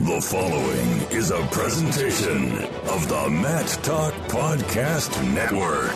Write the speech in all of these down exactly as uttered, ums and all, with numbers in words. The following is a presentation of the Mat Talk Podcast Network.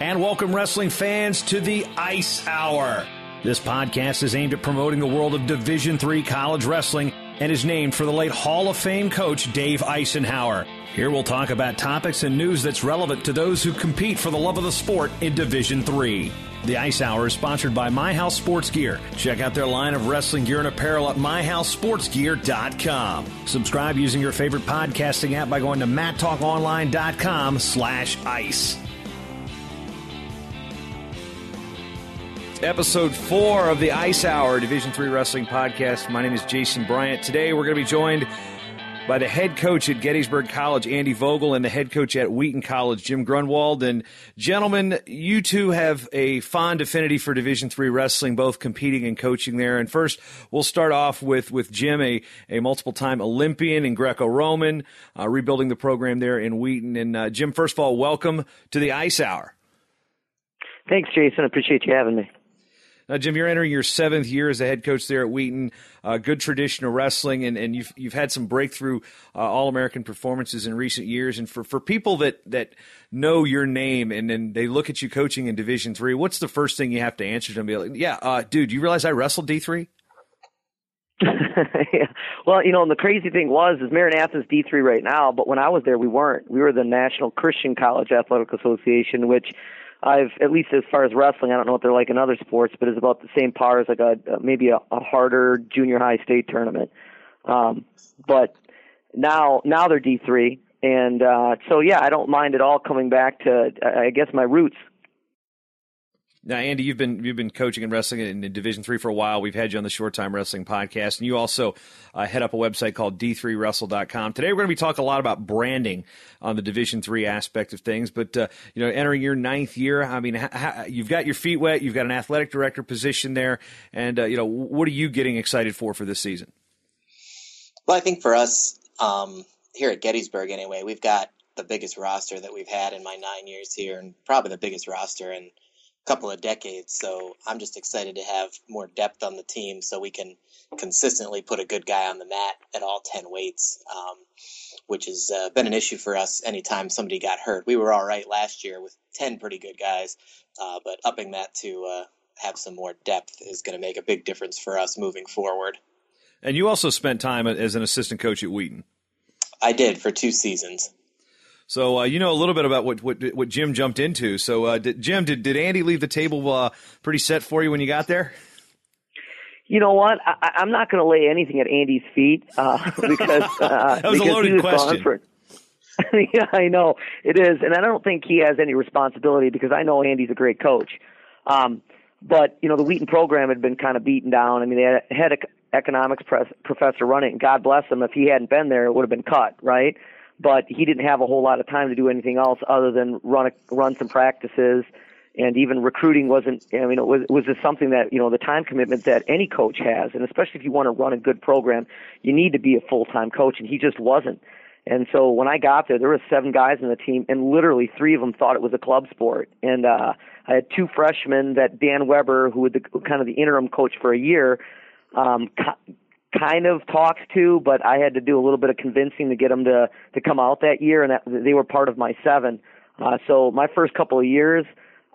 And welcome, wrestling fans, to the Ice Hour. This podcast is aimed at promoting the world of Division three college wrestling and is named for the late Hall of Fame coach Dave Eisenhower. Here we'll talk about topics and news that's relevant to those who compete for the love of the sport in Division three. The Ice Hour is sponsored by My House Sports Gear. Check out their line of wrestling gear and apparel at My House Sports Gear dot com. Subscribe using your favorite podcasting app by going to Matt Talk Online dot com slash ice. Episode four of the Ice Hour, Division three Wrestling Podcast. My name is Jason Bryant. Today we're going to be joined by the head coach at Gettysburg College, Andy Vogel, and the head coach at Wheaton College, Jim Gruenwald. And gentlemen, you two have a fond affinity for Division three wrestling, both competing and coaching there. And first, we'll start off with, with Jim, a, a multiple-time Olympian in Greco-Roman, uh, rebuilding the program there in Wheaton. And uh, Jim, first of all, welcome to the Ice Hour. Thanks, Jason. I appreciate you having me. Now, Jim, you're entering your seventh year as a head coach there at Wheaton. Uh, good tradition of wrestling, and, and you've you've had some breakthrough uh, All-American performances in recent years. And for, for people that, that know your name and then they look at you coaching in Division three, what's the first thing you have to answer to them? Be like, yeah, uh, dude, you realize I wrestled D three? Yeah. Well, you know, and the crazy thing was is Maranatha's D three right now, but when I was there, we weren't. We were the National Christian College Athletic Association, which – I've, at least as far as wrestling, I don't know what they're like in other sports, but it's about the same par as like a, maybe a, a harder junior high state tournament. Um, but now, now they're D three. And, uh, so yeah, I don't mind at all coming back to, I guess, my roots. Now, Andy, you've been you've been coaching and wrestling in, in Division three for a while. We've had you on the Short Time Wrestling Podcast, and you also uh, head up a website called D three wrestle dot com. Today, we're going to be talking a lot about branding on the Division three aspect of things. But uh, you know, entering your ninth year, I mean, ha- ha- you've got your feet wet. You've got an athletic director position there, and uh, you know, what are you getting excited for for this season? Well, I think for us um, here at Gettysburg, anyway, we've got the biggest roster that we've had in my nine years here, and probably the biggest roster in couple of decades. So I'm just excited to have more depth on the team so we can consistently put a good guy on the mat at all ten weights, um, which has uh, been an issue for us anytime somebody got hurt. We were all right last year with ten pretty good guys, uh, but upping that to uh, have some more depth is going to make a big difference for us moving forward. And you also spent time as an assistant coach at Wheaton. I did, for two seasons. So uh, you know a little bit about what what, what Jim jumped into. So uh, did, Jim, did, did Andy leave the table uh, pretty set for you when you got there? You know what? I, I'm not going to lay anything at Andy's feet uh, because uh, that was because a loaded he was question. For, yeah, I know it is, and I don't think he has any responsibility because I know Andy's a great coach. Um, but you know the Wheaton program had been kind of beaten down. I mean, they had, had an economics press, professor run it, and God bless him. If he hadn't been there, it would have been cut, right? But he didn't have a whole lot of time to do anything else other than run a, run some practices, and even recruiting wasn't. I mean, it was was just something that, you know, the time commitment that any coach has, and especially if you want to run a good program, you need to be a full time coach, and he just wasn't. And so when I got there, there were seven guys on the team, and literally three of them thought it was a club sport. And uh, I had two freshmen that Dan Weber, who was the, kind of the interim coach for a year, Um, co- kind of talked to, but I had to do a little bit of convincing to get them to, to come out that year, and that, they were part of my seven. Uh, so my first couple of years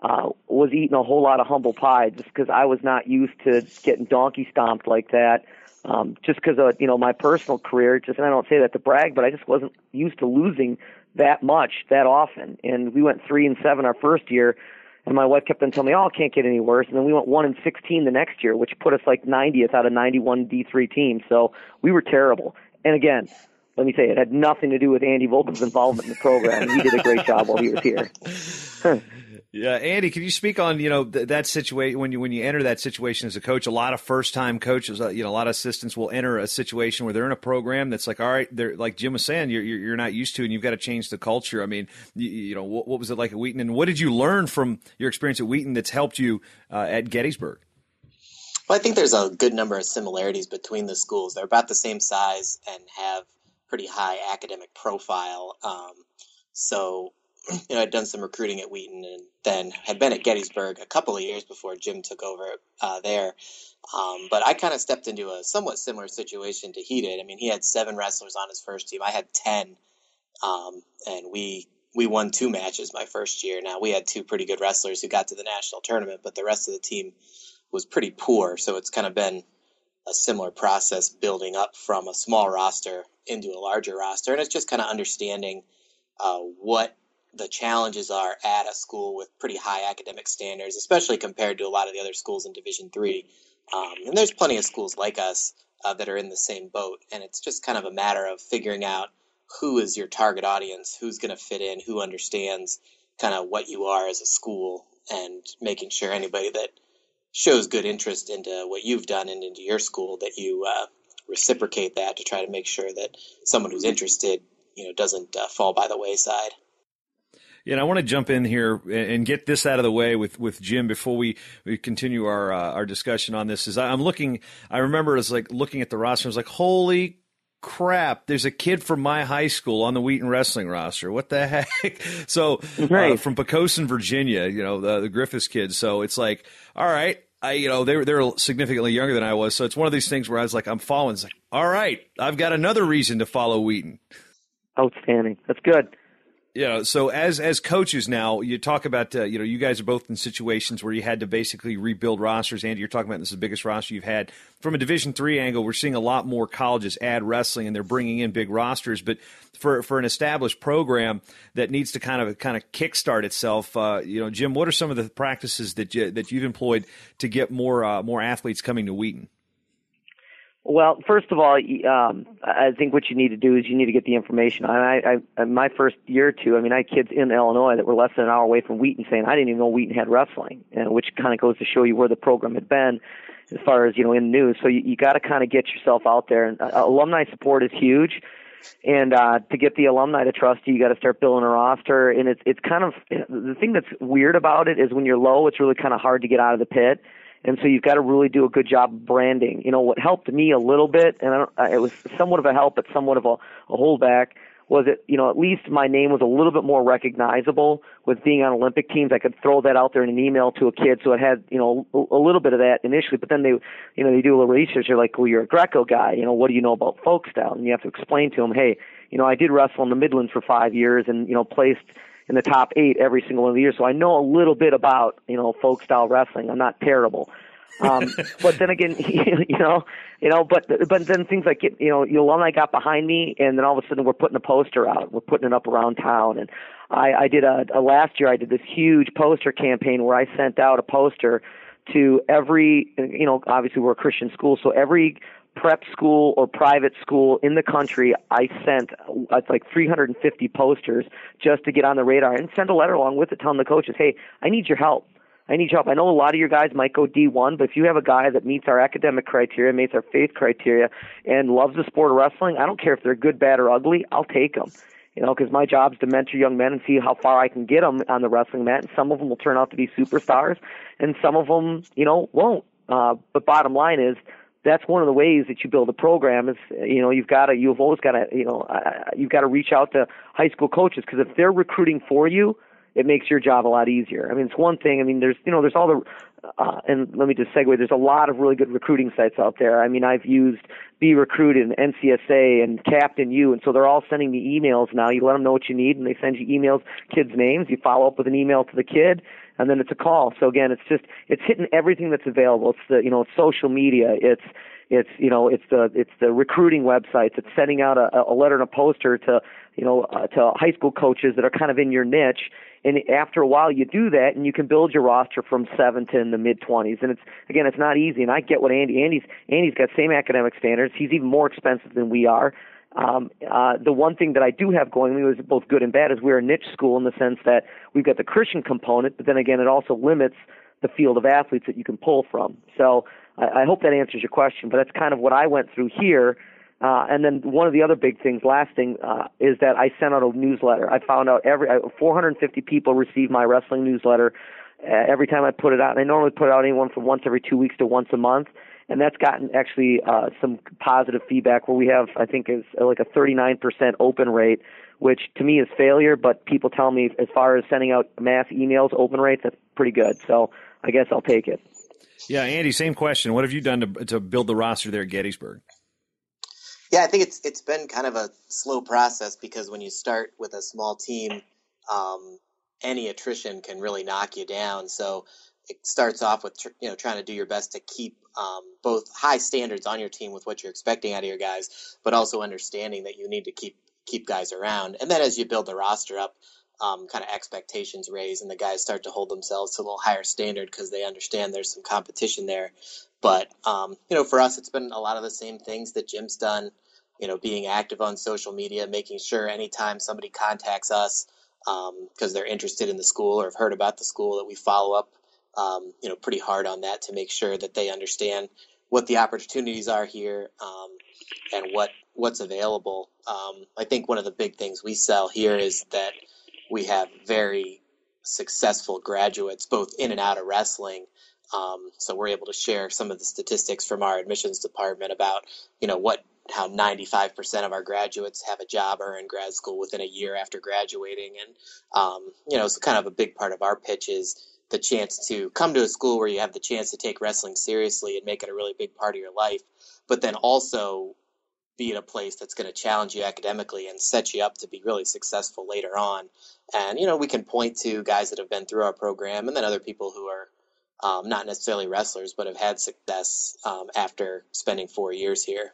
uh, was eating a whole lot of humble pie just because I was not used to getting donkey stomped like that, um, just because of, you know, my personal career. Just, and I don't say that to brag, but I just wasn't used to losing that much that often. And we went three and seven our first year, and my wife kept on telling me, oh, it can't get any worse. And then we went one and sixteen the next year, which put us like ninetieth out of ninety-one D three teams. So we were terrible. And again, let me say, it had nothing to do with Andy Vogel's involvement in the program. He did a great job while he was here. Yeah, Andy, can you speak on, you know, th- that situation when you when you enter that situation as a coach? A lot of first-time coaches, uh, you know, a lot of assistants will enter a situation where they're in a program that's like, all right, they're like Jim was saying, you're you're not used to, and you've got to change the culture. I mean, you, you know, what, what was it like at Wheaton, and what did you learn from your experience at Wheaton that's helped you uh, at Gettysburg? Well, I think there's a good number of similarities between the schools. They're about the same size and have pretty high academic profile. Um, so you know, I'd done some recruiting at Wheaton and then had been at Gettysburg a couple of years before Jim took over uh, there. Um, but I kind of stepped into a somewhat similar situation to he did. I mean, he had seven wrestlers on his first team. I had ten, um, and we we won two matches my first year. Now, we had two pretty good wrestlers who got to the national tournament, but the rest of the team was pretty poor. So it's kind of been a similar process building up from a small roster into a larger roster. And it's just kind of understanding uh, what the challenges are at a school with pretty high academic standards, especially compared to a lot of the other schools in Division three. Um, and there's plenty of schools like us uh, that are in the same boat. And it's just kind of a matter of figuring out who is your target audience, who's going to fit in, who understands kind of what you are as a school, and making sure anybody that shows good interest into what you've done and into your school, that you uh, reciprocate that to try to make sure that someone who's interested, you know, doesn't uh, fall by the wayside. Yeah, and I want to jump in here and get this out of the way with, with Jim before we, we continue our uh, our discussion on this. Is I'm looking, I remember as like looking at the roster, I was like, holy crap, there's a kid from my high school on the Wheaton wrestling roster. What the heck? So right. uh, from Pocosin, Virginia, you know, the, the Griffiths kids. So it's like, all right, I, you know, they were, they were significantly younger than I was. So it's one of these things where I was like, I'm following. It's like, all right, I've got another reason to follow Wheaton. Outstanding. That's good. Yeah. You know, so as, as coaches now, you talk about, uh, you know, you guys are both in situations where you had to basically rebuild rosters. Andy, you're talking about this is the biggest roster you've had. From a Division three angle, we're seeing a lot more colleges add wrestling, and they're bringing in big rosters. But for, for an established program that needs to kind of kind of kickstart itself, uh, you know, Jim, what are some of the practices that you, that you've employed to get more uh, more athletes coming to Wheaton? Well, first of all, um, I think what you need to do is you need to get the information. I, I, my first year or two, I mean, I had kids in Illinois that were less than an hour away from Wheaton saying, I didn't even know Wheaton had wrestling, and which kind of goes to show you where the program had been as far as, you know, in the news. So you, you got to kind of get yourself out there. And uh, alumni support is huge. And uh, to get the alumni to trust you, you got to start building a roster. And it's, it's kind of the thing that's weird about it is when you're low, it's really kind of hard to get out of the pit. And so you've got to really do a good job of branding. You know, what helped me a little bit, and I don't, I, it was somewhat of a help but somewhat of a, a holdback, was that, you know, at least my name was a little bit more recognizable with being on Olympic teams. I could throw that out there in an email to a kid, so it had, you know, a, a little bit of that initially. But then they, you know, they do a little research. They're like, well, you're a Greco guy. You know, what do you know about folk style? And you have to explain to them, hey, you know, I did wrestle in the Midlands for five years and, you know, placed – in the top eight every single one of the years. So I know a little bit about, you know, folk style wrestling. I'm not terrible. Um, but then again, you know, you know, but, but then things like, you know, your alumni got behind me, and then all of a sudden we're putting a poster out. We're putting it up around town. And I, I did a, a, last year I did this huge poster campaign where I sent out a poster to every, you know, obviously we're a Christian school. So every prep school or private school in the country, I sent it's like three hundred fifty posters just to get on the radar, and send a letter along with it telling the coaches, hey, I need your help. I need your help. I know a lot of your guys might go D one, but if you have a guy that meets our academic criteria, meets our faith criteria, and loves the sport of wrestling, I don't care if they're good, bad, or ugly, I'll take them. You know, because my job is to mentor young men and see how far I can get them on the wrestling mat, and some of them will turn out to be superstars, and some of them, you know, won't. Uh, but bottom line is, that's one of the ways that you build a program is, you know, you've got to, you've always got to, you know, uh, you've got to reach out to high school coaches, because if they're recruiting for you, it makes your job a lot easier. I mean, it's one thing. I mean, there's, you know, there's all the, uh, and let me just segue. There's a lot of really good recruiting sites out there. I mean, I've used Be Recruited and N C S A and Captain U, and so they're all sending me emails now. You let them know what you need, and they send you emails, kids' names. You follow up with an email to the kid, and then it's a call. So again, it's just, it's hitting everything that's available. It's the, you know, it's social media. It's, it's, you know, it's the, it's the recruiting websites. It's sending out a, a letter and a poster to, you know, uh, to high school coaches that are kind of in your niche. And after a while you do that, and you can build your roster from seven to in the mid twenties. And it's, again, it's not easy. And I get what Andy, Andy's, Andy's got same academic standards. He's even more expensive than we are. Um, uh, the one thing that I do have going, was both good and bad, is we're a niche school in the sense that we've got the Christian component, but then again, it also limits the field of athletes that you can pull from. So I, I hope that answers your question, but that's kind of what I went through here. Uh, and then one of the other big things, last thing, uh, is that I sent out a newsletter. I found out every uh, four hundred fifty people receive my wrestling newsletter uh, every time I put it out. And I normally put out anyone from once every two weeks to once a month. and that's gotten actually uh, some positive feedback where we have, I think, is like a thirty-nine percent open rate, which to me is failure, but people tell me as far as sending out mass emails, open rates, that's pretty good. So I guess I'll take it. Yeah, Andy, same question. What have you done to to build the roster there at Gettysburg? Yeah, I think it's it's been kind of a slow process because when you start with a small team, um, any attrition can really knock you down. So it starts off with tr- you know trying to do your best to keep um, both high standards on your team with what you're expecting out of your guys, but also understanding that you need to keep keep guys around. And then as you build the roster up, um, kind of expectations raise, and the guys start to hold themselves to a little higher standard because they understand there's some competition there. But um, you know, for us, it's been a lot of the same things that Jim's done. You know, being active on social media, making sure anytime somebody contacts us because um, they're interested in the school or have heard about the school that we follow up, um, you know, pretty hard on that to make sure that they understand what the opportunities are here um, and what what's available. Um, I think one of the big things we sell here is that we have very successful graduates, both in and out of wrestling. Um, so we're able to share some of the statistics from our admissions department about, you know, what how ninety-five percent of our graduates have a job or in grad school within a year after graduating. And, um, you know, so kind of a big part of our pitch is the chance to come to a school where you have the chance to take wrestling seriously and make it a really big part of your life, but then also be at a place that's going to challenge you academically and set you up to be really successful later on. And, you know, we can point to guys that have been through our program and then other people who are um, not necessarily wrestlers, but have had success um, after spending four years here.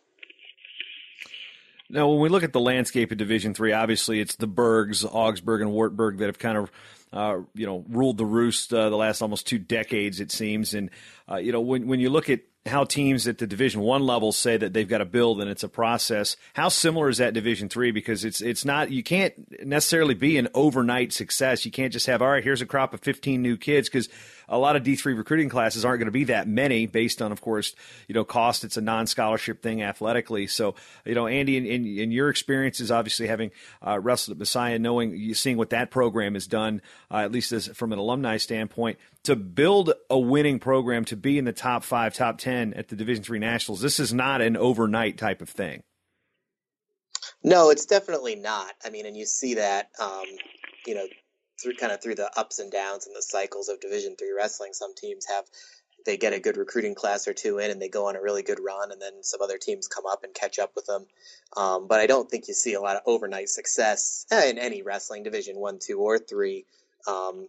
Now, when we look at the landscape of Division three, obviously it's the Bergs, Augsburg and Wartburg, that have kind of, uh, you know, ruled the roost uh, the last almost two decades, it seems. And, uh, you know, when when you look at how teams at the Division one level say that they've got to build and it's a process, how similar is that Division three? Because it's it's not, you can't necessarily be an overnight success. You can't just have, all right, here's a crop of fifteen new kids, because a lot of D three recruiting classes aren't going to be that many based on, of course, you know, cost. It's a non-scholarship thing athletically. So, you know, Andy, in, in, in your experiences, obviously having uh, wrestled at Messiah, knowing, seeing what that program has done, uh, at least as, from an alumni standpoint, to build a winning program, to be in the top five, top ten at the Division three Nationals, this is not an overnight type of thing. No, it's definitely not. I mean, and you see that, um, you know, through kind of through the ups and downs and the cycles of Division three wrestling. Some teams have, they get a good recruiting class or two in and they go on a really good run, and then some other teams come up and catch up with them. Um, but I don't think you see a lot of overnight success in any wrestling, Division one, two, or three. Um,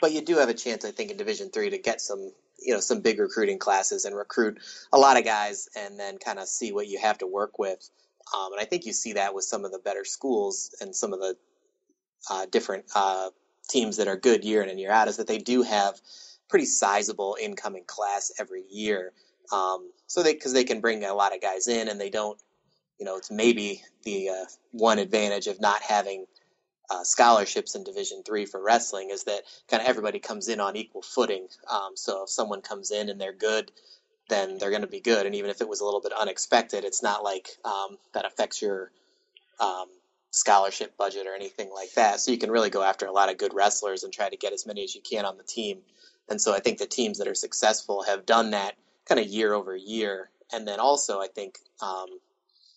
but you do have a chance, I think, in Division three to get some, you know, some big recruiting classes and recruit a lot of guys and then kind of see what you have to work with. Um, and I think you see that with some of the better schools and some of the, Uh, different uh, teams that are good year in and year out, is that they do have pretty sizable incoming class every year. Um, so they, because they can bring a lot of guys in, and they don't, you know, it's maybe the uh, one advantage of not having uh, scholarships in Division three for wrestling is that kind of everybody comes in on equal footing. Um, so if someone comes in and they're good, then they're going to be good. And even if it was a little bit unexpected, it's not like um, that affects your um, scholarship budget or anything like that. So you can really go after a lot of good wrestlers and try to get as many as you can on the team. And so I think the teams that are successful have done that kind of year over year. And then also I think um,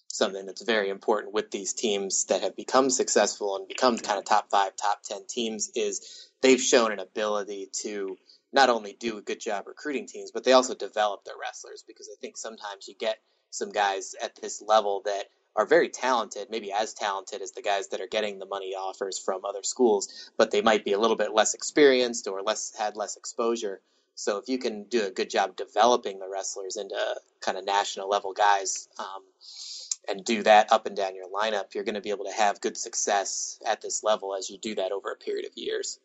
something that's very important with these teams that have become successful and become kind of top five, top ten teams is they've shown an ability to not only do a good job recruiting teams, but they also develop their wrestlers, because I think sometimes you get some guys at this level that are very talented, maybe as talented as the guys that are getting the money offers from other schools, but they might be a little bit less experienced or less had less exposure. So if you can do a good job developing the wrestlers into kind of national level guys um, and do that up and down your lineup, you're going to be able to have good success at this level as you do that over a period of years.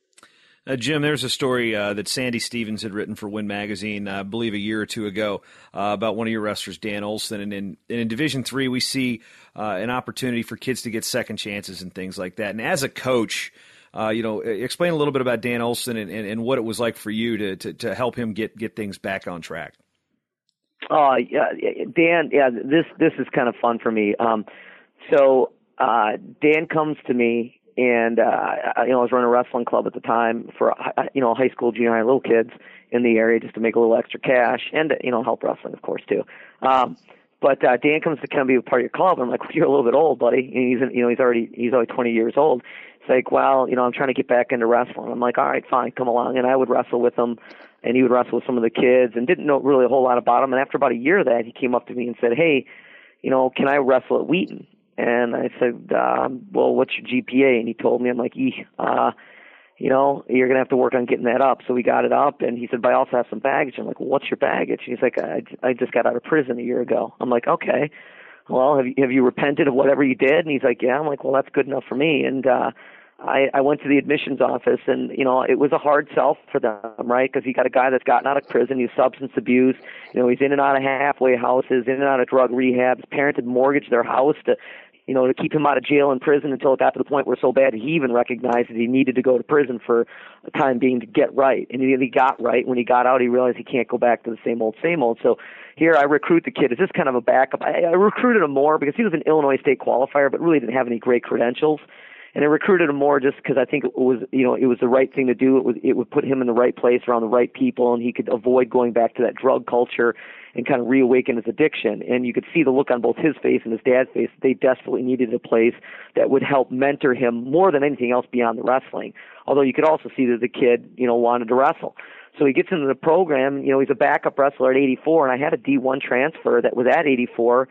Uh, Jim, there's a story uh, that Sandy Stevens had written for Win Magazine, uh, I believe a year or two ago, uh, about one of your wrestlers, Dan Olson. And in, and in Division three, we see uh, an opportunity for kids to get second chances and things like that. And as a coach, uh, you know, explain a little bit about Dan Olson and, and, and what it was like for you to, to, to help him get, get things back on track. Uh, yeah, Dan, yeah, this, this is kind of fun for me. Um, so uh, Dan comes to me And, uh, I, you know, I was running a wrestling club at the time for, you know, high school, junior high, little kids in the area just to make a little extra cash and, you know, help wrestling, of course, too. Um, but, uh, Dan comes to come be a part of your club. I'm like, well, you're a little bit old, buddy. And he's, you know, he's already, he's already twenty years old. It's like, well, you know, I'm trying to get back into wrestling. I'm like, all right, fine, come along. And I would wrestle with him, and he would wrestle with some of the kids, and didn't know really a whole lot about him. And after about a year of that, he came up to me and said, hey, you know, can I wrestle at Wheaton? And I said, um, well, what's your G P A? And he told me, I'm like, e, uh, you know, you're going to have to work on getting that up. So we got it up. And he said, but I also have some baggage. I'm like, well, what's your baggage? And he's like, I, I just got out of prison a year ago. I'm like, okay, well, have you, have you repented of whatever you did? And he's like, yeah. I'm like, well, that's good enough for me. And, uh, I, I went to the admissions office, and, you know, it was a hard sell for them, right? Because you got a guy that's gotten out of prison, he's substance abuse, you know, he's in and out of halfway houses, in and out of drug rehab. His parents had mortgaged their house to, you know, to keep him out of jail and prison until it got to the point where so bad he even recognized that he needed to go to prison for a time being to get right. And he got right. When he got out, he realized he can't go back to the same old, same old. So here I recruit the kid. Is this kind of a backup? I, I recruited him more because he was an Illinois State qualifier, but really didn't have any great credentials. And I recruited him more just because I think it was, you know, it was the right thing to do. It was, it would put him in the right place around the right people, and he could avoid going back to that drug culture and kind of reawaken his addiction. And you could see the look on both his face and his dad's face. They desperately needed a place that would help mentor him more than anything else beyond the wrestling. Although you could also see that the kid, you know, wanted to wrestle. So he gets into the program. You know, he's a backup wrestler at eighty-four, and I had a D one transfer that was at eighty-four.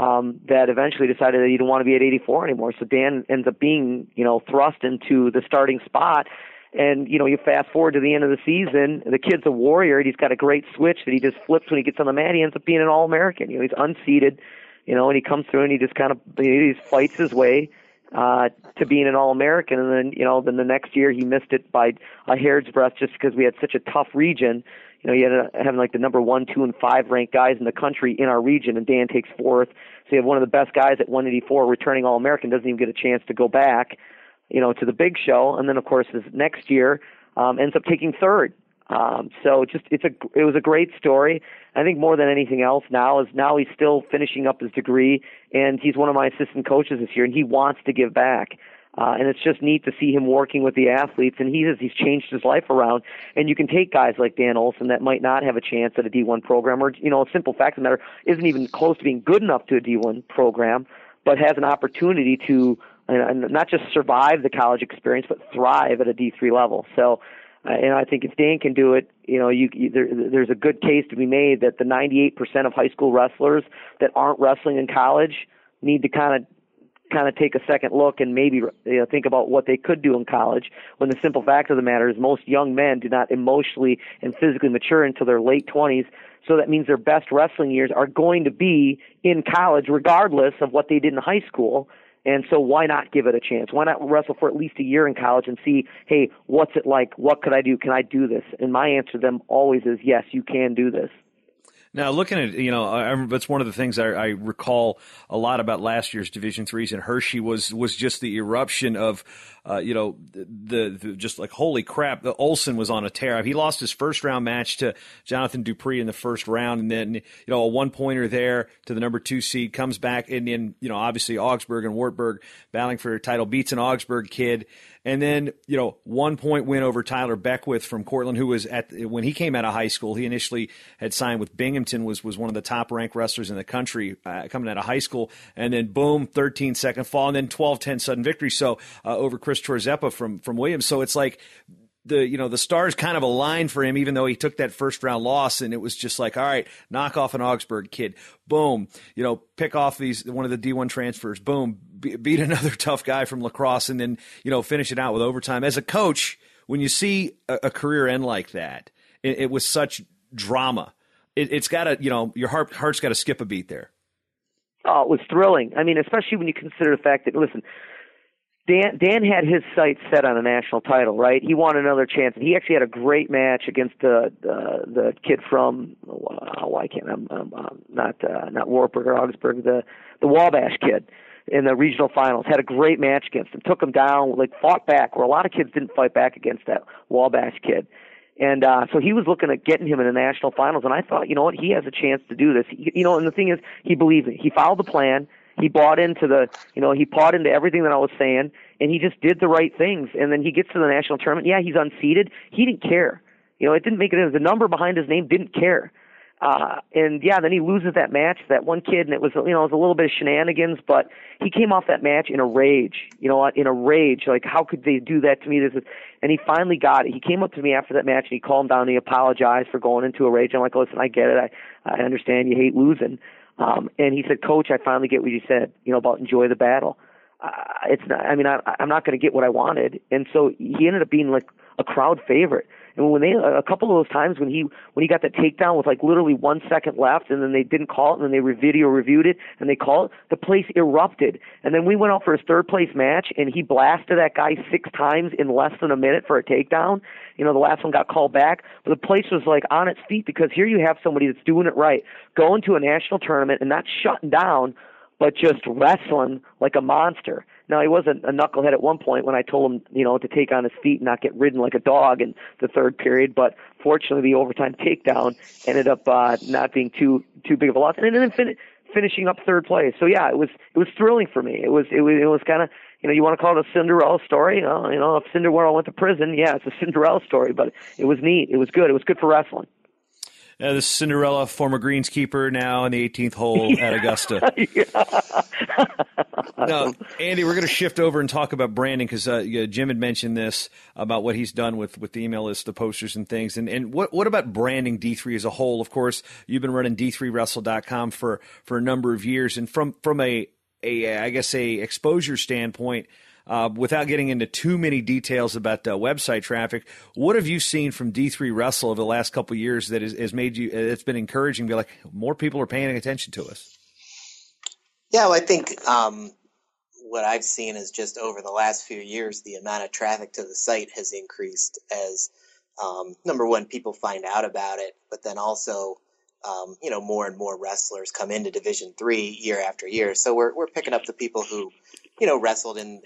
Um, that eventually decided that he didn't want to be at eighty-four anymore. So Dan ends up being, you know, thrust into the starting spot. And, you know, you fast forward to the end of the season, the kid's a warrior, and he's got a great switch that he just flips when he gets on the mat. He ends up being an All-American. You know, he's unseated, you know, and he comes through and he just kind of, he just fights his way uh to being an All-American. And then, you know, then the next year he missed it by a hair's breadth just because we had such a tough region. You know, you had a, having like the number one, two, and five ranked guys in the country in our region, and Dan takes fourth. So you have one of the best guys at one eighty-four, returning All-American, doesn't even get a chance to go back, you know, to the big show. And then, of course, his next year um, ends up taking third. Um, so just it's a it was a great story. I think more than anything else now is now he's still finishing up his degree, and he's one of my assistant coaches this year, and he wants to give back. Uh, and it's just neat to see him working with the athletes, and he has, he's changed his life around. And you can take guys like Dan Olson that might not have a chance at a D one program, or, you know, a simple fact of the matter isn't even close to being good enough to a D one program, but has an opportunity to uh, not just survive the college experience, but thrive at a D three level. So, uh, and I think if Dan can do it, you know, you, you, there, there's a good case to be made that the ninety-eight percent of high school wrestlers that aren't wrestling in college need to kind of kind of take a second look and maybe, you know, think about what they could do in college, when the simple fact of the matter is most young men do not emotionally and physically mature until their late twenties. So that means their best wrestling years are going to be in college regardless of what they did in high school. And so why not give it a chance? Why not wrestle for at least a year in college and see, hey, what's it like? What could I do? Can I do this? And my answer to them always is, yes, you can do this. Now, looking at, you know, I, that's one of the things I, I recall a lot about last year's Division threes in Hershey was was just the eruption of, uh, you know, the, the just like, holy crap, the Olson was on a tear. He lost his first round match to Jonathan Dupree in the first round, and then, you know, a one-pointer there to the number two seed, comes back, and then, you know, obviously Augsburg and Wartburg battling for a title, beats an Augsburg kid. And then, you know, one point win over Tyler Beckwith from Cortland, who was at, when he came out of high school, he initially had signed with Binghamton, was, was one of the top ranked wrestlers in the country uh, coming out of high school. And then boom, thirteen second fall, and then twelve ten sudden victory. So uh, over Chris Torzeppa from, from Williams. So it's like the, you know, the stars kind of aligned for him, even though he took that first round loss, and it was just like, all right, knock off an Augsburg kid. Boom, you know, pick off these, one of the D one transfers, boom, be, beat another tough guy from lacrosse, and then, you know, finish it out with overtime. As a coach, when you see a, a career end like that, it, it was such drama. It, it's got to, you know, your heart, heart's got to skip a beat there. Oh, it was thrilling. I mean, especially when you consider the fact that, listen, Dan, Dan had his sights set on a national title, right? He won another chance. He actually had a great match against the the, the kid from uh, why can't I'm, I'm, I'm not uh, not Wartburg or Augsburg, the the Wabash kid in the regional finals. Had a great match against him, took him down, like fought back. Where a lot of kids didn't fight back against that Wabash kid. And uh, so he was looking at getting him in the national finals. And I thought, you know what, he has a chance to do this. You know, and the thing is, he believed me. He followed the plan. he bought into the, you know, he bought into everything that I was saying, and he just did the right things. And then he gets to the national tournament. Yeah, he's unseeded. He didn't care. You know, it didn't make it. The number behind his name didn't care. Uh, and yeah, then he loses that match, that one kid, and it was, you know, it was a little bit of shenanigans, but he came off that match in a rage, you know, in a rage, like, how could they do that to me? This is, and he finally got it. He came up to me after that match and he calmed down and he apologized for going into a rage. I'm like, listen, I get it. I, I understand you hate losing. Um, and he said, Coach, I finally get what you said, you know, about enjoy the battle. Uh, it's not, I mean, I, I'm not going to get what I wanted. And so he ended up being like a crowd favorite. And when they, a couple of those times when he when he got that takedown with like literally one second left, and then they didn't call it, and then they re- video reviewed it, and they called it, the place erupted. And then we went out for his third place match, and he blasted that guy six times in less than a minute for a takedown. You know, the last one got called back, but the place was like on its feet, because here you have somebody that's doing it right, going to a national tournament and not shutting down, but just wrestling like a monster. Now, he was a, a knucklehead at one point when I told him, you know, to take on his feet and not get ridden like a dog in the third period. But fortunately, the overtime takedown ended up uh, not being too too big of a loss, and then fin- finishing up third place. So yeah, it was it was thrilling for me. It was it was it was kind of, you know, you want to call it a Cinderella story. You know, you know, if Cinderella went to prison, yeah, it's a Cinderella story. But it was neat. It was good. It was good for wrestling. Uh, this Cinderella, former greenskeeper, now in the eighteenth hole yeah. at Augusta. Yeah. Now, Andy, we're going to shift over and talk about branding, because uh, yeah, Jim had mentioned this about what he's done with, with the email list, the posters and things. And and what what about branding D three as a whole? Of course, you've been running d three wrestle dot com for, for a number of years. And from, from a, a, I guess, a exposure standpoint, Uh, without getting into too many details about uh, website traffic, what have you seen from D three Wrestle over the last couple of years that has, has made you, it's been encouraging, be like, more people are paying attention to us? Yeah, well, I think um, what I've seen is just over the last few years, the amount of traffic to the site has increased as, um, number one, people find out about it, but then also, um, you know, more and more wrestlers come into Division three year after year. So we're we're picking up the people who, you know, wrestled in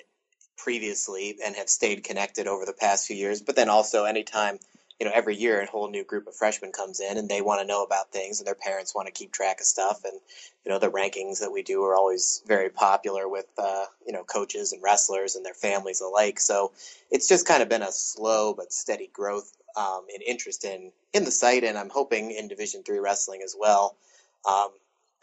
previously and have stayed connected over the past few years, but then also anytime, you know, every year a whole new group of freshmen comes in and they want to know about things, and their parents want to keep track of stuff. And, you know, the rankings that we do are always very popular with, uh, you know, coaches and wrestlers and their families alike. So it's just kind of been a slow but steady growth um, in interest in, in the site. And I'm hoping in Division three wrestling as well. Um,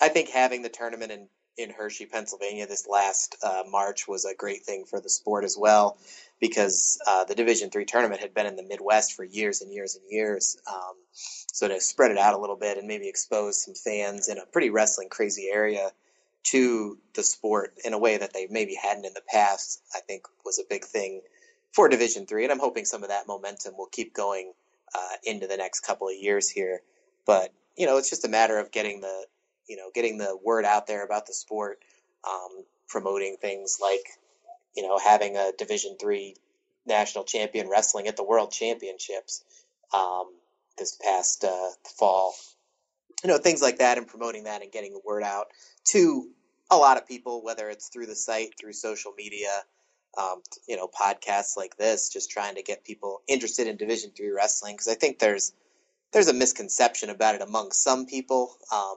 I think having the tournament in in Hershey, Pennsylvania this last uh, March was a great thing for the sport as well, because uh, the Division three tournament had been in the Midwest for years and years and years. Um, so to spread it out a little bit and maybe expose some fans in a pretty wrestling crazy area to the sport in a way that they maybe hadn't in the past, I think was a big thing for Division three. And I'm hoping some of that momentum will keep going uh, into the next couple of years here. But, you know, it's just a matter of getting the, you know, getting the word out there about the sport, um, promoting things like, you know, having a Division three national champion wrestling at the World Championships um, this past uh, fall, you know, things like that, and promoting that and getting the word out to a lot of people, whether it's through the site, through social media, um, you know, podcasts like this, just trying to get people interested in Division three wrestling. Because I think there's there's a misconception about it among some people, um,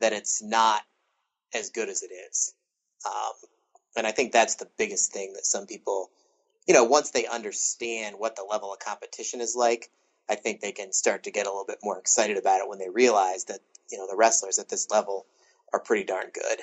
that it's not as good as it is. Um, and I think that's the biggest thing that some people, you know, once they understand what the level of competition is like, I think they can start to get a little bit more excited about it when they realize that, you know, the wrestlers at this level are pretty darn good.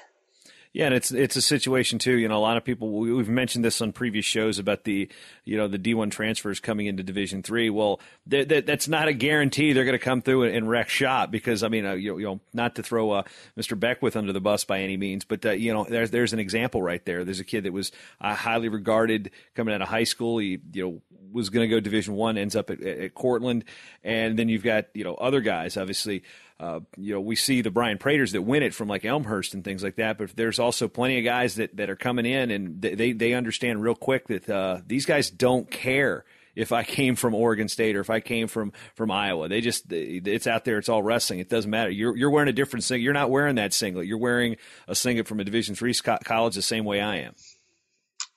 Yeah, and it's it's a situation too. You know, a lot of people, we've mentioned this on previous shows about the, you know, the D one transfers coming into Division three. Well, they, they, that's not a guarantee they're going to come through and, and wreck shop, because I mean, uh, you, you know, not to throw uh, Mister Beckwith under the bus by any means, but uh, you know, there's there's an example right there. There's a kid that was uh, highly regarded coming out of high school. He, you know, was going to go Division one, ends up at, at Cortland, and then you've got, you know, other guys obviously. Uh, you know, we see the Brian Praters that win it from like Elmhurst and things like that, but there's also plenty of guys that, that are coming in and they, they understand real quick that uh, these guys don't care if I came from Oregon State or if I came from, from Iowa. They just, they, it's out there, it's all wrestling. It doesn't matter. You're you're wearing a different singlet. You're not wearing that singlet. You're wearing a singlet from a Division three co- college the same way I am.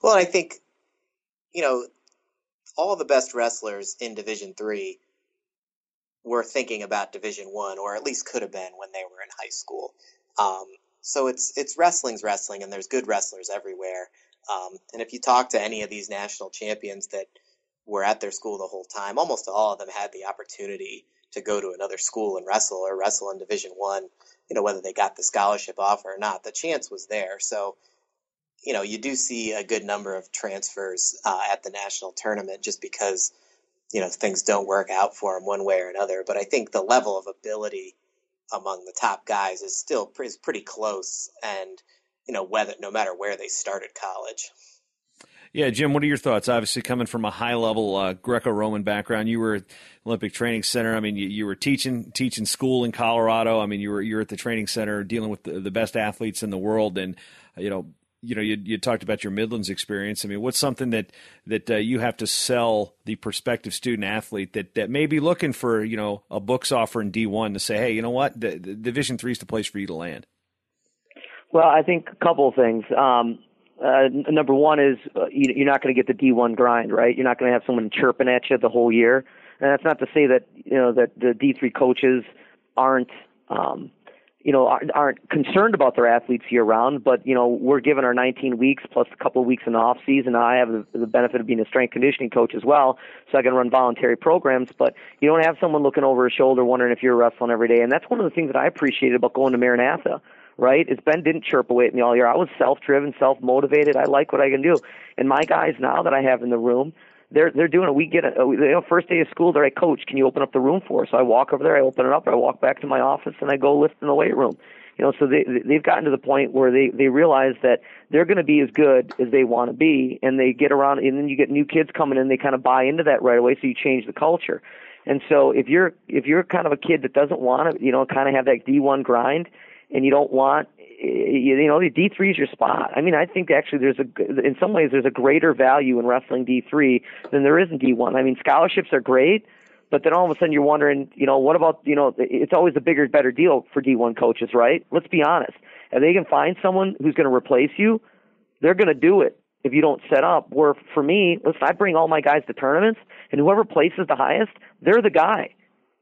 Well, I think, you know, all the best wrestlers in Division three were thinking about Division One, or at least could have been when they were in high school. Um, So it's it's wrestling's wrestling, and there's good wrestlers everywhere. Um, and if you talk to any of these national champions that were at their school the whole time, almost all of them had the opportunity to go to another school and wrestle or wrestle in Division One. You know, whether they got the scholarship offer or not, the chance was there. So, you know, you do see a good number of transfers uh, at the national tournament just because, you know, things don't work out for them one way or another. But I think the level of ability among the top guys is still is pretty close, and, you know, whether no matter where they started college. Yeah, Jim, what are your thoughts? Obviously, coming from a high-level uh, Greco-Roman background, you were at Olympic Training Center. I mean, you, you were teaching teaching school in Colorado. I mean, you were you were at the training center dealing with the, the best athletes in the world, and you know, you know, you, you talked about your Midlands experience. I mean, what's something that that uh, you have to sell the prospective student athlete that that may be looking for, you know, a books offer in D one to say, hey, you know what, the, the Division three is the place for you to land? Well, I think a couple of things. Um, Uh, number one is uh, you, you're not going to get the D one grind, right? You're not going to have someone chirping at you the whole year. And that's not to say that, you know, that the D three coaches aren't, um, you know, aren't, aren't concerned about their athletes year round, but, you know, we're given our nineteen weeks plus a couple of weeks in the off season. I have the, the benefit of being a strength conditioning coach as well, so I can run voluntary programs, but you don't have someone looking over his shoulder wondering if you're wrestling every day. And that's one of the things that I appreciated about going to Maranatha. Right? It's Ben didn't chirp away at me all year. I was self-driven, self-motivated. I like what I can do. And my guys now that I have in the room, they're they're doing it. We get it. You know, first day of school, they're like, Coach, can you open up the room for us? So I walk over there, I open it up, I walk back to my office, and I go lift in the weight room. You know, so they, they've gotten to the point where they, they realize that they're going to be as good as they want to be, and they get around, and then you get new kids coming in, they kind of buy into that right away, so you change the culture. And so if you're if you're kind of a kid that doesn't want to, you know, kind of have that D one grind, and you don't want, you know, the D three is your spot. I mean, I think actually there's a, in some ways there's a greater value in wrestling D three than there is in D one. I mean, scholarships are great, but then all of a sudden you're wondering, you know, what about, you know, it's always a bigger, better deal for D one coaches, right? Let's be honest. If they can find someone who's going to replace you, they're going to do it if you don't set up. Where for me, listen, I bring all my guys to tournaments, and whoever places the highest, they're the guy.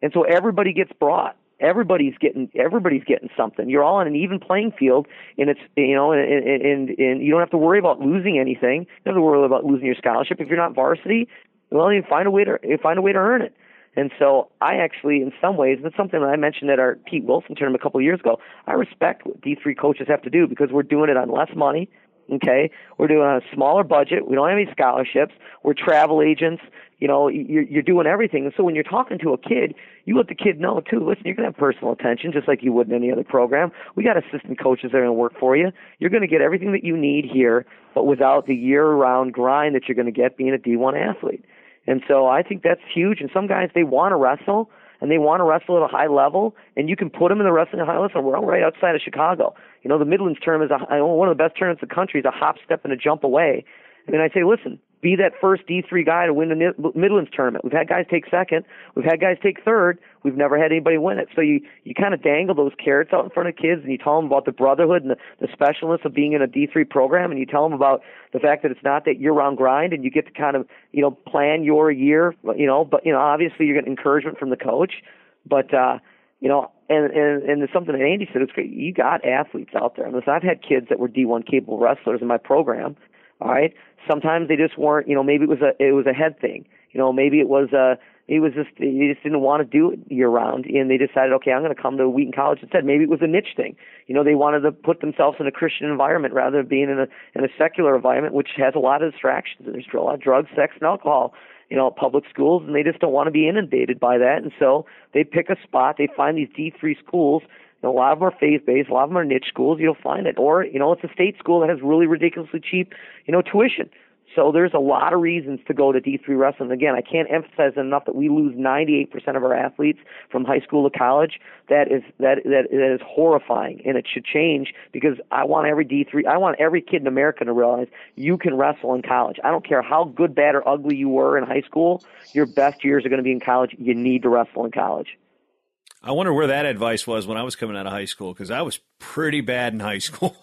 And so everybody gets brought. Everybody's getting, everybody's getting something. You're all on an even playing field, and it's, you know, and, and, and you don't have to worry about losing anything. You don't have to worry about losing your scholarship. If you're not varsity, well, you find a way to, you find a way to earn it. And so I actually, in some ways, that's something that I mentioned at our Pete Willson tournament a couple of years ago. I respect what D three coaches have to do because we're doing it on less money. Okay, we're doing on a smaller budget. We don't have any scholarships. We're travel agents. You know, you're, you're doing everything. And so when you're talking to a kid, you let the kid know, too, listen, you're going to have personal attention just like you would in any other program. We got assistant coaches that are going to work for you. You're going to get everything that you need here, but without the year-round grind that you're going to get being a D one athlete. And so I think that's huge. And some guys, they want to wrestle, and they want to wrestle at a high level, and you can put them in the wrestling at a high level world right outside of Chicago. You know, the Midlands term is a, one of the best tournaments in the country. Is a hop, step, and a jump away. And I say, listen, be that first D three guy to win the Midlands tournament. We've had guys take second. We've had guys take third. We've never had anybody win it. So you, you kind of dangle those carrots out in front of kids, and you tell them about the brotherhood and the, the specialness of being in a D three program, and you tell them about the fact that it's not that year-round grind, and you get to kind of, you know, plan your year, you know, but, you know, obviously you're getting encouragement from the coach. But, uh, you know, and, and, and there's something that Andy said. It's great. You got athletes out there. I mean, listen, I've had kids that were D one capable wrestlers in my program. All right. Sometimes they just weren't, you know, maybe it was a, it was a head thing. You know, maybe it was a, it was just, they just didn't want to do it year round. And they decided, okay, I'm going to come to Wheaton College instead. Maybe it was a niche thing. You know, they wanted to put themselves in a Christian environment rather than being in a, in a secular environment, which has a lot of distractions. There's a lot of drugs, sex, and alcohol, you know, at public schools, and they just don't want to be inundated by that. And so they pick a spot. They find these D three schools. A lot of them are faith-based. A lot of them are niche schools. You'll find it. Or, you know, it's a state school that has really ridiculously cheap, you know, tuition. So there's a lot of reasons to go to D three wrestling. Again, I can't emphasize enough that we lose ninety-eight percent of our athletes from high school to college. That is that that, that is horrifying, and it should change because I want every D three, I want every kid in America to realize you can wrestle in college. I don't care how good, bad, or ugly you were in high school. Your best years are going to be in college. You need to wrestle in college. I wonder where that advice was when I was coming out of high school, because I was pretty bad in high school.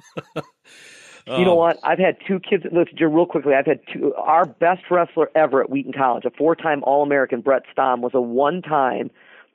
um, you know what? I've had two kids. Let's do real quickly. I've had two. Our best wrestler ever at Wheaton College, a four-time All-American, Brett Stamm, was a one-time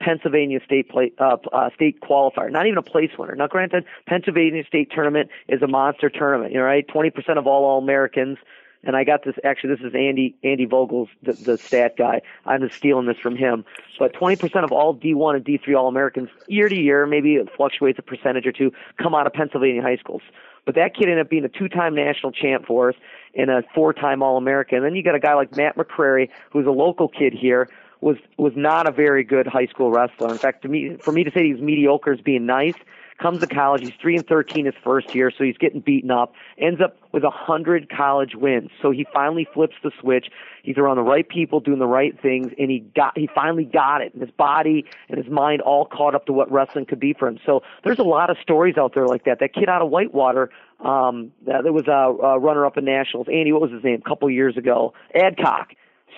Pennsylvania State play, uh, uh, state qualifier, not even a place winner. Now, granted, Pennsylvania State tournament is a monster tournament, right? Twenty percent of all All-Americans. And I got this, actually, this is Andy, Andy Vogel's, the, the stat guy. I'm just stealing this from him. But twenty percent of all D one and D three All-Americans, year to year, maybe it fluctuates a percentage or two, come out of Pennsylvania high schools. But that kid ended up being a two-time national champ for us and a four-time All-American. And then you got a guy like Matt McCrary, who's a local kid here, was, was not a very good high school wrestler. In fact, to me, for me to say he was mediocre is being nice. Comes to college, he's three and thirteen his first year, so he's getting beaten up. Ends up with one hundred college wins. So he finally flips the switch. He's around the right people, doing the right things, and he got he finally got it. And his body and his mind all caught up to what wrestling could be for him. So there's a lot of stories out there like that. That kid out of Whitewater, um, that was a, a runner-up in nationals. Andy, what was his name? A couple years ago, Adcock,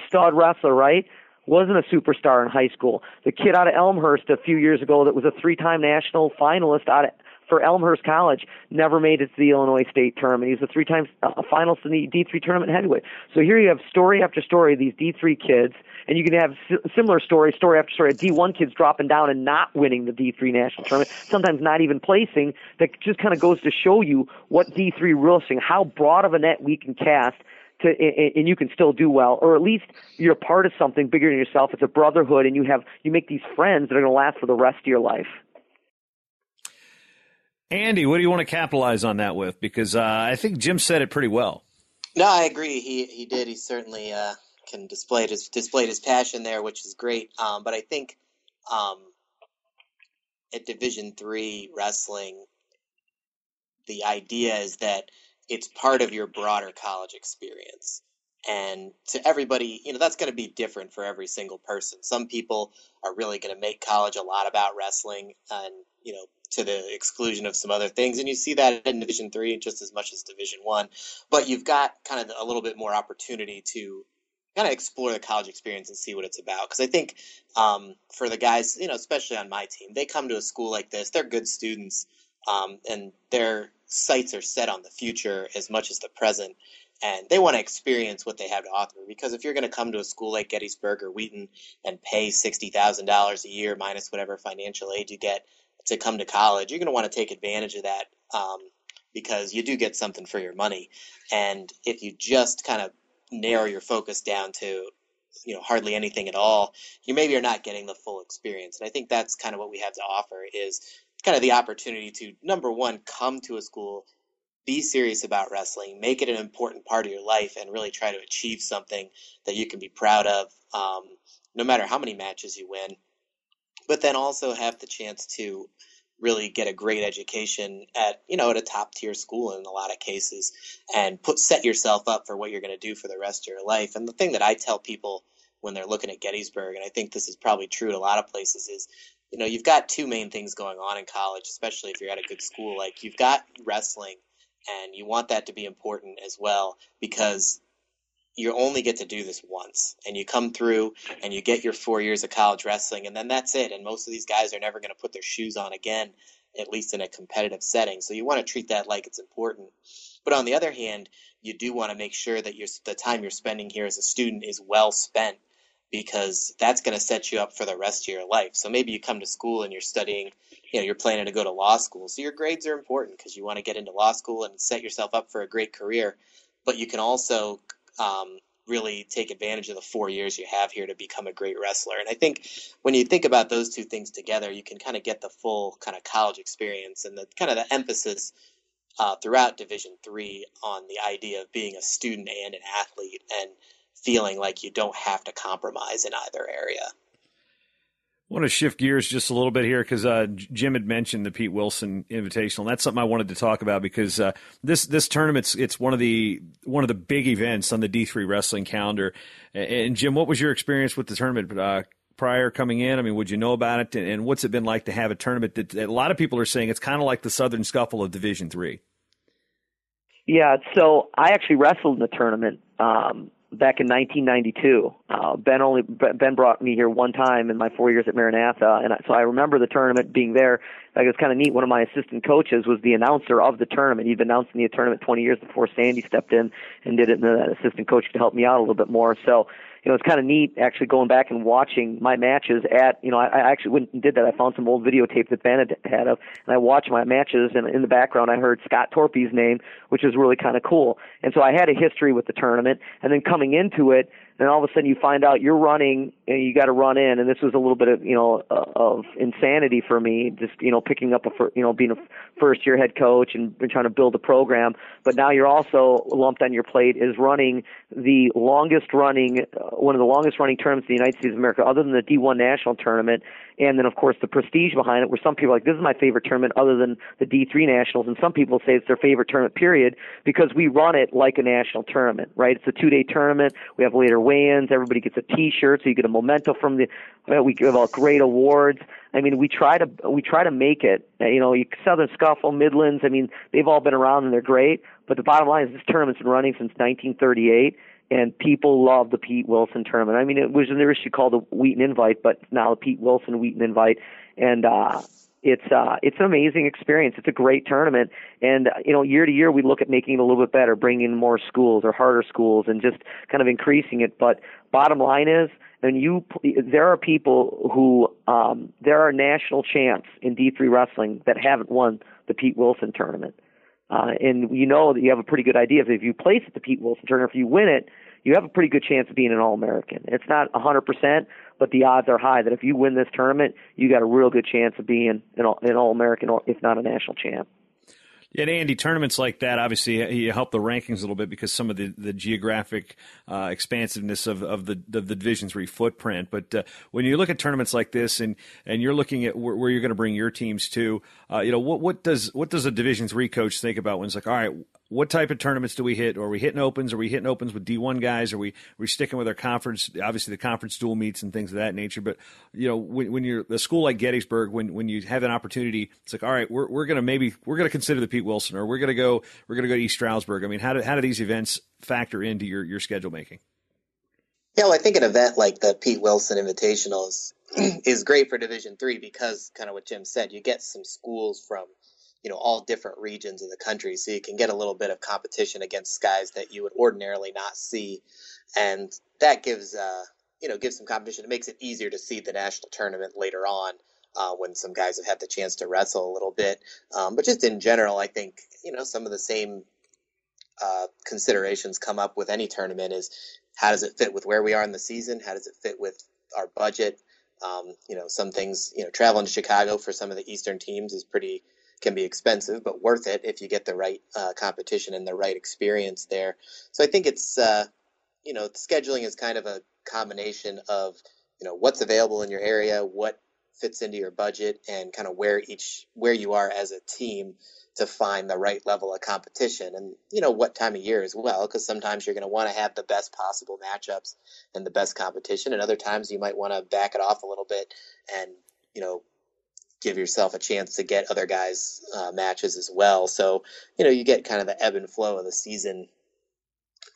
stud wrestler, right? Wasn't a superstar in high school. The kid out of Elmhurst a few years ago that was a three-time national finalist out of, for Elmhurst College never made it to the Illinois State tournament. He was a three-time uh, finalist in the D three tournament heavyweight. So here you have story after story of these D three kids, and you can have similar story, story after story, of D one kids dropping down and not winning the D three national tournament, sometimes not even placing. That just kind of goes to show you what D three wrestling, how broad of a net we can cast, To, and you can still do well, or at least you're a part of something bigger than yourself. It's a brotherhood, and you have you make these friends that are going to last for the rest of your life. Andy, what do you want to capitalize on that with? Because uh, I think Jim said it pretty well. No, I agree. He he did. He certainly uh, can display his displayed his passion there, which is great. Um, but I think um, at Division three wrestling, the idea is that it's part of your broader college experience. And to everybody, you know, that's going to be different for every single person. Some people are really going to make college a lot about wrestling and, you know, to the exclusion of some other things. And you see that in Division three just as much as Division I. But you've got kind of a little bit more opportunity to kind of explore the college experience and see what it's about. Because I think um, for the guys, you know, especially on my team, they come to a school like this, they're good students, um, and they're – sights are set on the future as much as the present, and they want to experience what they have to offer. Because if you're going to come to a school like Gettysburg or Wheaton and pay sixty thousand dollars a year minus whatever financial aid you get to come to college, you're going to want to take advantage of that um, because you do get something for your money. And if you just kind of narrow your focus down to, you know, hardly anything at all, you maybe are not getting the full experience. And I think that's kind of what we have to offer is kind of the opportunity to, number one, come to a school, be serious about wrestling, make it an important part of your life, and really try to achieve something that you can be proud of, um, no matter how many matches you win, but then also have the chance to really get a great education at, you know, at a top tier school in a lot of cases, and put, set yourself up for what you're going to do for the rest of your life. And the thing that I tell people when they're looking at Gettysburg, and I think this is probably true in a lot of places, is, you know, you've got two main things going on in college, especially if you're at a good school. Like, you've got wrestling, and you want that to be important as well, because you only get to do this once. And you come through and you get your four years of college wrestling, and then that's it. And most of these guys are never going to put their shoes on again, at least in a competitive setting. So you want to treat that like it's important. But on the other hand, you do want to make sure that you're, the time you're spending here as a student is well spent, because that's going to set you up for the rest of your life. So maybe you come to school and you're studying, you know, you're planning to go to law school. So your grades are important because you want to get into law school and set yourself up for a great career. But you can also um, really take advantage of the four years you have here to become a great wrestler. And I think when you think about those two things together, you can kind of get the full kind of college experience, and the kind of the emphasis uh, throughout Division three on the idea of being a student and an athlete, and feeling like you don't have to compromise in either area. I want to shift gears just a little bit here, because uh, Jim had mentioned the Pete Willson Invitational, and that's something I wanted to talk about, because uh, this this tournament's it's one of the one of the big events on the D three wrestling calendar. And, and Jim, what was your experience with the tournament uh, prior coming in? I mean, would you know about it, and, and what's it been like to have a tournament that, that a lot of people are saying it's kind of like the Southern Scuffle of Division three? Yeah, so I actually wrestled in the tournament. Um, Back in nineteen ninety-two, uh, Ben only Ben brought me here one time in my four years at Maranatha, and I, so I remember the tournament being there. Like, it was kind of neat. One of my assistant coaches was the announcer of the tournament. He'd been announcing the tournament twenty years before Sandy stepped in and did it, and then that assistant coach could help me out a little bit more. So you know, it's kind of neat actually going back and watching my matches at, you know, I, I actually went and did that. I found some old videotape that Ben had, had of, and I watched my matches, and in the background I heard Scott Torpy's name, which is really kind of cool. And so I had a history with the tournament, and then coming into it, and all of a sudden you find out you're running and you got to run in. And this was a little bit of, you know, of insanity for me, just, you know, picking up a, you know, being a first year head coach and trying to build a program. But now you're also lumped on your plate is running the longest running, uh, one of the longest running tournaments in the United States of America, other than the D one national tournament. And then, of course, the prestige behind it, where some people are like, this is my favorite tournament other than the D three Nationals. And some people say it's their favorite tournament, period, because we run it like a national tournament, right? It's a two-day tournament. We have later weigh-ins. Everybody gets a T-shirt, so you get a memento from the uh, – we give out great awards. I mean, we try to we try to make it. You know, Southern Scuffle, Midlands, I mean, they've all been around and they're great. But the bottom line is this tournament's been running since nineteen thirty-eight. And people love the Pete Willson tournament. I mean, it was an issue called the Wheaton Invite, but now the Pete Willson Wheaton Invite. And uh, it's uh, it's an amazing experience. It's a great tournament. And, you know, year to year, we look at making it a little bit better, bringing in more schools or harder schools and just kind of increasing it. But bottom line is, and you, there are people who, um, there are national champs in D three wrestling that haven't won the Pete Willson tournament. Uh, and you know that you have a pretty good idea if you place at the Pete Willson tournament, if you win it, you have a pretty good chance of being an All-American. It's not one hundred percent, but the odds are high that if you win this tournament, you got a real good chance of being an All-American, if not a national champ. And Andy, tournaments like that obviously you help the rankings a little bit because some of the, the geographic uh, expansiveness of, of the of the Division three footprint. But uh, when you look at tournaments like this, and and you're looking at where, where you're going to bring your teams to, uh, you know, what what does what does a Division three coach think about when it's like, all right, what type of tournaments do we hit? Are we hitting opens? Are we hitting opens with D one guys? Are we are we sticking with our conference? Obviously, the conference dual meets and things of that nature. But you know, when, when you're a school like Gettysburg, when when you have an opportunity, it's like, all right, we're we're going to maybe we're going to consider the Pete Willson, or we're going to go, we're going to go to East Stroudsburg. I mean, how do, how do these events factor into your, your schedule making? Yeah, well, I think an event like the Pete Willson Invitational is, is great for Division three because kind of what Jim said, you get some schools from, you know, all different regions in the country. So you can get a little bit of competition against guys that you would ordinarily not see. And that gives, uh, you know, gives some competition. It makes it easier to see the national tournament later on. Uh, when some guys have had the chance to wrestle a little bit. Um, but just in general, I think, you know, some of the same uh, considerations come up with any tournament is how does it fit with where we are in the season? How does it fit with our budget? Um, you know, some things, you know, traveling to Chicago for some of the Eastern teams is pretty, can be expensive, but worth it if you get the right uh, competition and the right experience there. So I think it's, uh, you know, scheduling is kind of a combination of, you know, what's available in your area, what fits into your budget, and kind of where each where you are as a team to find the right level of competition, and you know what time of year as well, because sometimes you're going to want to have the best possible matchups and the best competition, and other times you might want to back it off a little bit and you know give yourself a chance to get other guys uh, matches as well. So you know you get kind of the ebb and flow of the season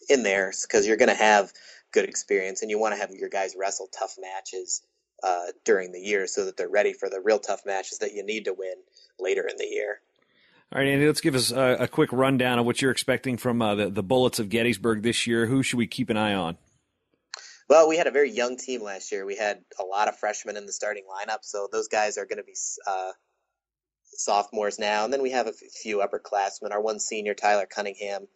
in there because you're going to have good experience and you want to have your guys wrestle tough matches Uh, during the year so that they're ready for the real tough matches that you need to win later in the year. All right, Andy, let's give us a, a quick rundown of what you're expecting from uh, the, the Bullets of Gettysburg this year. Who should we keep an eye on? Well, we had a very young team last year. We had a lot of freshmen in the starting lineup, so those guys are going to be uh, sophomores now. And then we have a few upperclassmen. Our one senior, Tyler Cunningham,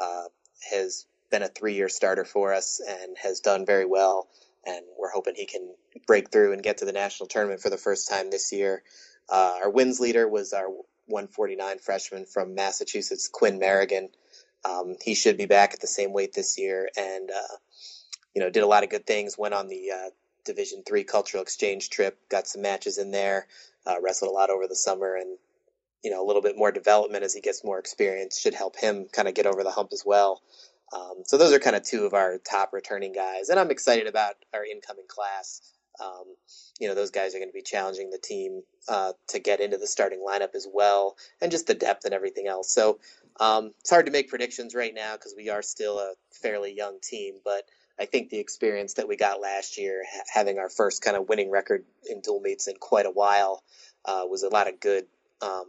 uh, has been a three-year starter for us and has done very well. And we're hoping he can break through and get to the national tournament for the first time this year. Uh, our wins leader was our one forty-nine freshman from Massachusetts, Quinn Merrigan. Um, he should be back at the same weight this year and, uh, you know, did a lot of good things, went on the uh, Division three cultural exchange trip, got some matches in there, uh, wrestled a lot over the summer, and, you know, a little bit more development as he gets more experience should help him kind of get over the hump as well. Um, so those are kind of two of our top returning guys, and I'm excited about our incoming class. Um, you know, those guys are going to be challenging the team uh, to get into the starting lineup as well, and just the depth and everything else. So um, it's hard to make predictions right now because we are still a fairly young team, but I think the experience that we got last year, ha- having our first kind of winning record in dual meets in quite a while, uh, was a lot of good um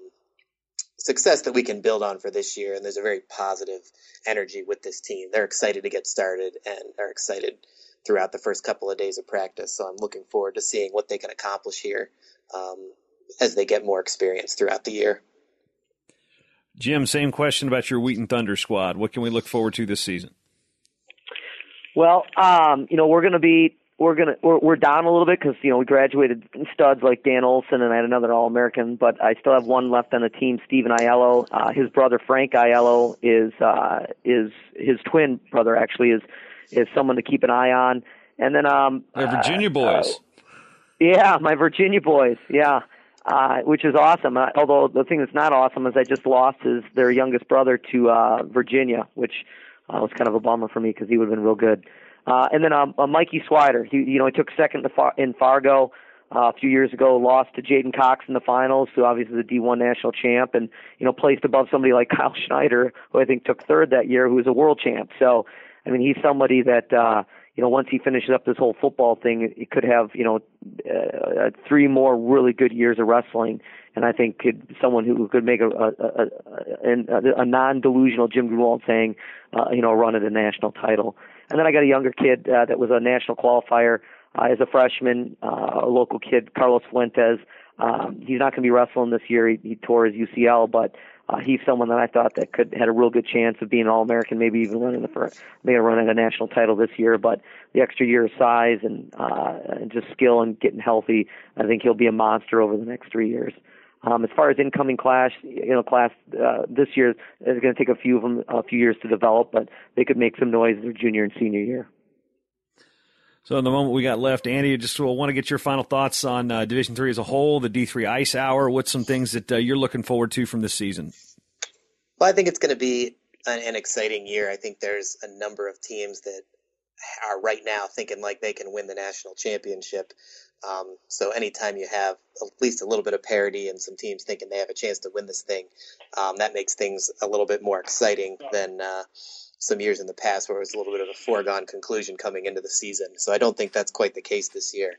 success that we can build on for this year, and there's a very positive energy with this team. They're excited to get started and are excited throughout the first couple of days of practice. So I'm looking forward to seeing what they can accomplish here um, as they get more experience throughout the year. Jim, same question about your Wheaton Thunder squad. What can we look forward to this season? Well, um, you know, we're going to be we're going to we're, we're down a little bit because, you know, we graduated studs like Dan Olson, and I had another All-American, but I still have one left on the team, Steven Aiello. Uh, his brother Frank Aiello is uh, is his twin brother actually is is someone to keep an eye on. And then um, my Virginia uh, boys. Uh, yeah, my Virginia boys. Yeah. Uh, which is awesome. Uh, although the thing that's not awesome is I just lost his, their youngest brother to uh, Virginia, which uh, was kind of a bummer for me because he would have been real good. Uh, and then um, uh, Mikey Swider, he, you know, he took second to Far- in Fargo uh, a few years ago, lost to Jaden Cox in the finals, who obviously is a D one national champ, and, you know, placed above somebody like Kyle Schneider, who I think took third that year, who was a world champ. So, I mean, he's somebody that, uh, you know, once he finishes up this whole football thing, he could have, you know, uh, three more really good years of wrestling. And I think could someone who could make a a, a, a, a non-delusional Jim Gruenwald saying, uh, you know, run at a national title. And then I got a younger kid uh, that was a national qualifier uh, as a freshman, uh, a local kid, Carlos Fuentes. Um, he's not going to be wrestling this year. He, he tore his U C L, but Uh, he's someone that I thought that could had a real good chance of being an All-American, maybe even running the first, maybe running a national title this year. But the extra year of size and, uh, and just skill and getting healthy, I think he'll be a monster over the next three years. Um, as far as incoming class, you know, class uh, this year is going to take a few of them a few years to develop, but they could make some noise their junior and senior year. So in the moment we got left, Andy, I just want to get your final thoughts on uh, Division three as a whole, the D three Ice Hour. What's some things that uh, you're looking forward to from this season? Well, I think it's going to be an, an exciting year. I think there's a number of teams that are right now thinking like they can win the national championship. Um, so anytime you have at least a little bit of parity and some teams thinking they have a chance to win this thing, um, that makes things a little bit more exciting than uh, – some years in the past where it was a little bit of a foregone conclusion coming into the season. So I don't think that's quite the case this year.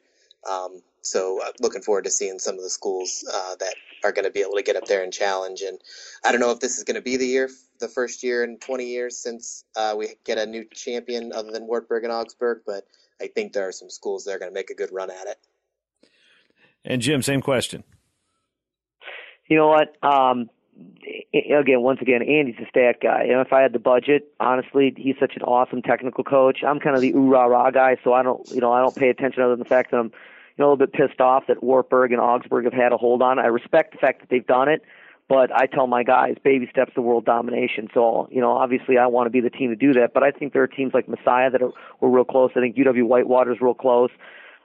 Um, so uh, looking forward to seeing some of the schools uh, that are going to be able to get up there and challenge. And I don't know if this is going to be the year, the first year in twenty years since uh, we get a new champion other than Wartburg and Augsburg, but I think there are some schools that are going to make a good run at it. And Jim, same question. You know what? Um, Again, once again, Andy's a stat guy. You know, if I had the budget, honestly, he's such an awesome technical coach. I'm kind of the ooh rah rah guy, so I don't, you know, I don't pay attention other than the fact that I'm, you know, a little bit pissed off that Wartburg and Augsburg have had a hold on. I respect the fact that they've done it, but I tell my guys, baby steps to world domination. So, you know, obviously, I want to be the team to do that. But I think there are teams like Messiah that are were real close. I think U W Whitewater's real close.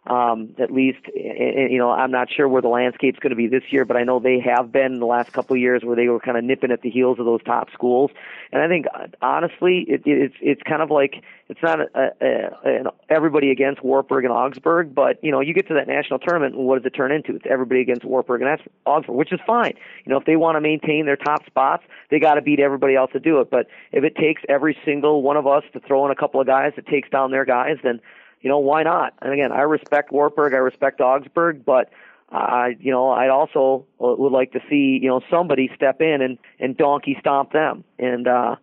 Um, at least, you know, I'm not sure where the landscape's going to be this year, but I know they have been in the last couple of years where they were kind of nipping at the heels of those top schools. And I think, honestly, it, it's it's kind of like it's not a, a, a, everybody against Wartburg and Augsburg, but, you know, you get to that national tournament, and what does it turn into? It's everybody against Wartburg and Augsburg, which is fine. You know, if they want to maintain their top spots, they got to beat everybody else to do it. But if it takes every single one of us to throw in a couple of guys that takes down their guys, then you know, why not? And again, I respect Wartburg, I respect Augsburg, but I, uh, you know, I also would like to see, you know, somebody step in and, and donkey stomp them. And uh,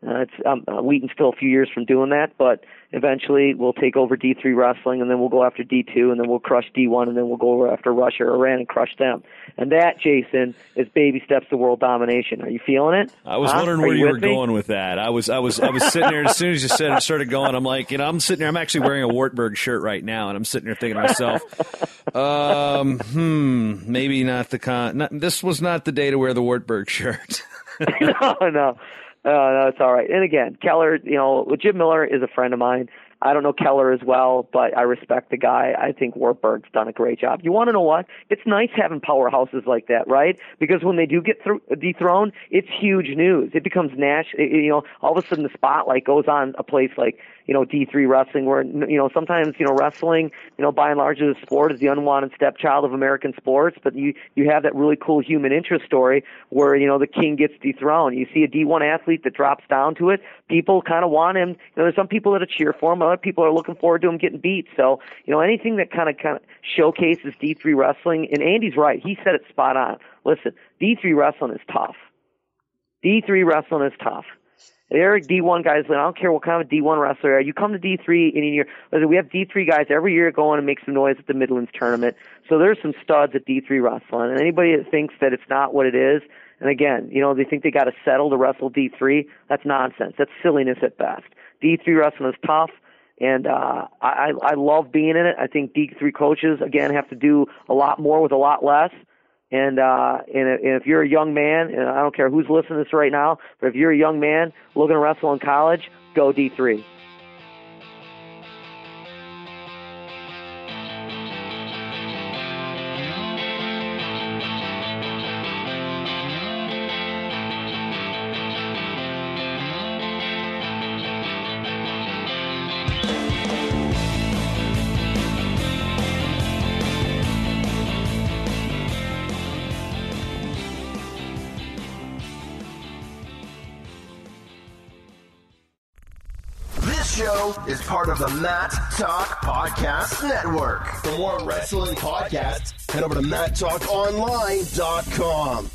it's um, Wheaton's still a few years from doing that, but eventually we'll take over D three wrestling, and then we'll go after D two, and then we'll crush D one, and then we'll go after Russia or Iran and crush them. And that, Jason, is baby steps to world domination. Are you feeling it? I was huh? wondering where you, you were me? going with that. I was I was, I was sitting there, and as soon as you said it started going, I'm like, you know, I'm sitting there. I'm actually wearing a Wartburg shirt right now, and I'm sitting there thinking to myself, um, hmm, maybe not the con. Not, this was not the day to wear the Wartburg shirt. no, no. Uh, no, it's all right. And again, Keller, you know, Jim Miller is a friend of mine. I don't know Keller as well, but I respect the guy. I think Wartburg's done a great job. You want to know what? It's nice having powerhouses like that, right? Because when they do get through, dethroned, it's huge news. It becomes national. You know, all of a sudden the spotlight goes on a place like, you know, D three wrestling, where, you know, sometimes, you know, wrestling, you know, by and large as a sport is the unwanted stepchild of American sports, but you, you have that really cool human interest story where, you know, the king gets dethroned. You see a D one athlete that drops down to it. People kind of want him. You know, there's some people that are cheer for him. Other people are looking forward to him getting beat. So, you know, anything that kind of, kind of showcases D three wrestling, and Andy's right. He said it spot on. Listen, D three wrestling is tough. D three wrestling is tough. There are D one guys, and I don't care what kind of D one wrestler you are. You come to D three in a year. We have D three guys every year going and make some noise at the Midlands tournament. So there's some studs at D three wrestling. And anybody that thinks that it's not what it is, and again, you know, they think they got to settle to wrestle D three. That's nonsense. That's silliness at best. D three wrestling is tough. And uh, I, I love being in it. I think D three coaches, again, have to do a lot more with a lot less. And, uh, and if you're a young man, and I don't care who's listening to this right now, but if you're a young man looking to wrestle in college, go D three. Is part of the Mat Talk Podcast Network. For more wrestling podcasts, head over to Matt Talk Online dot com.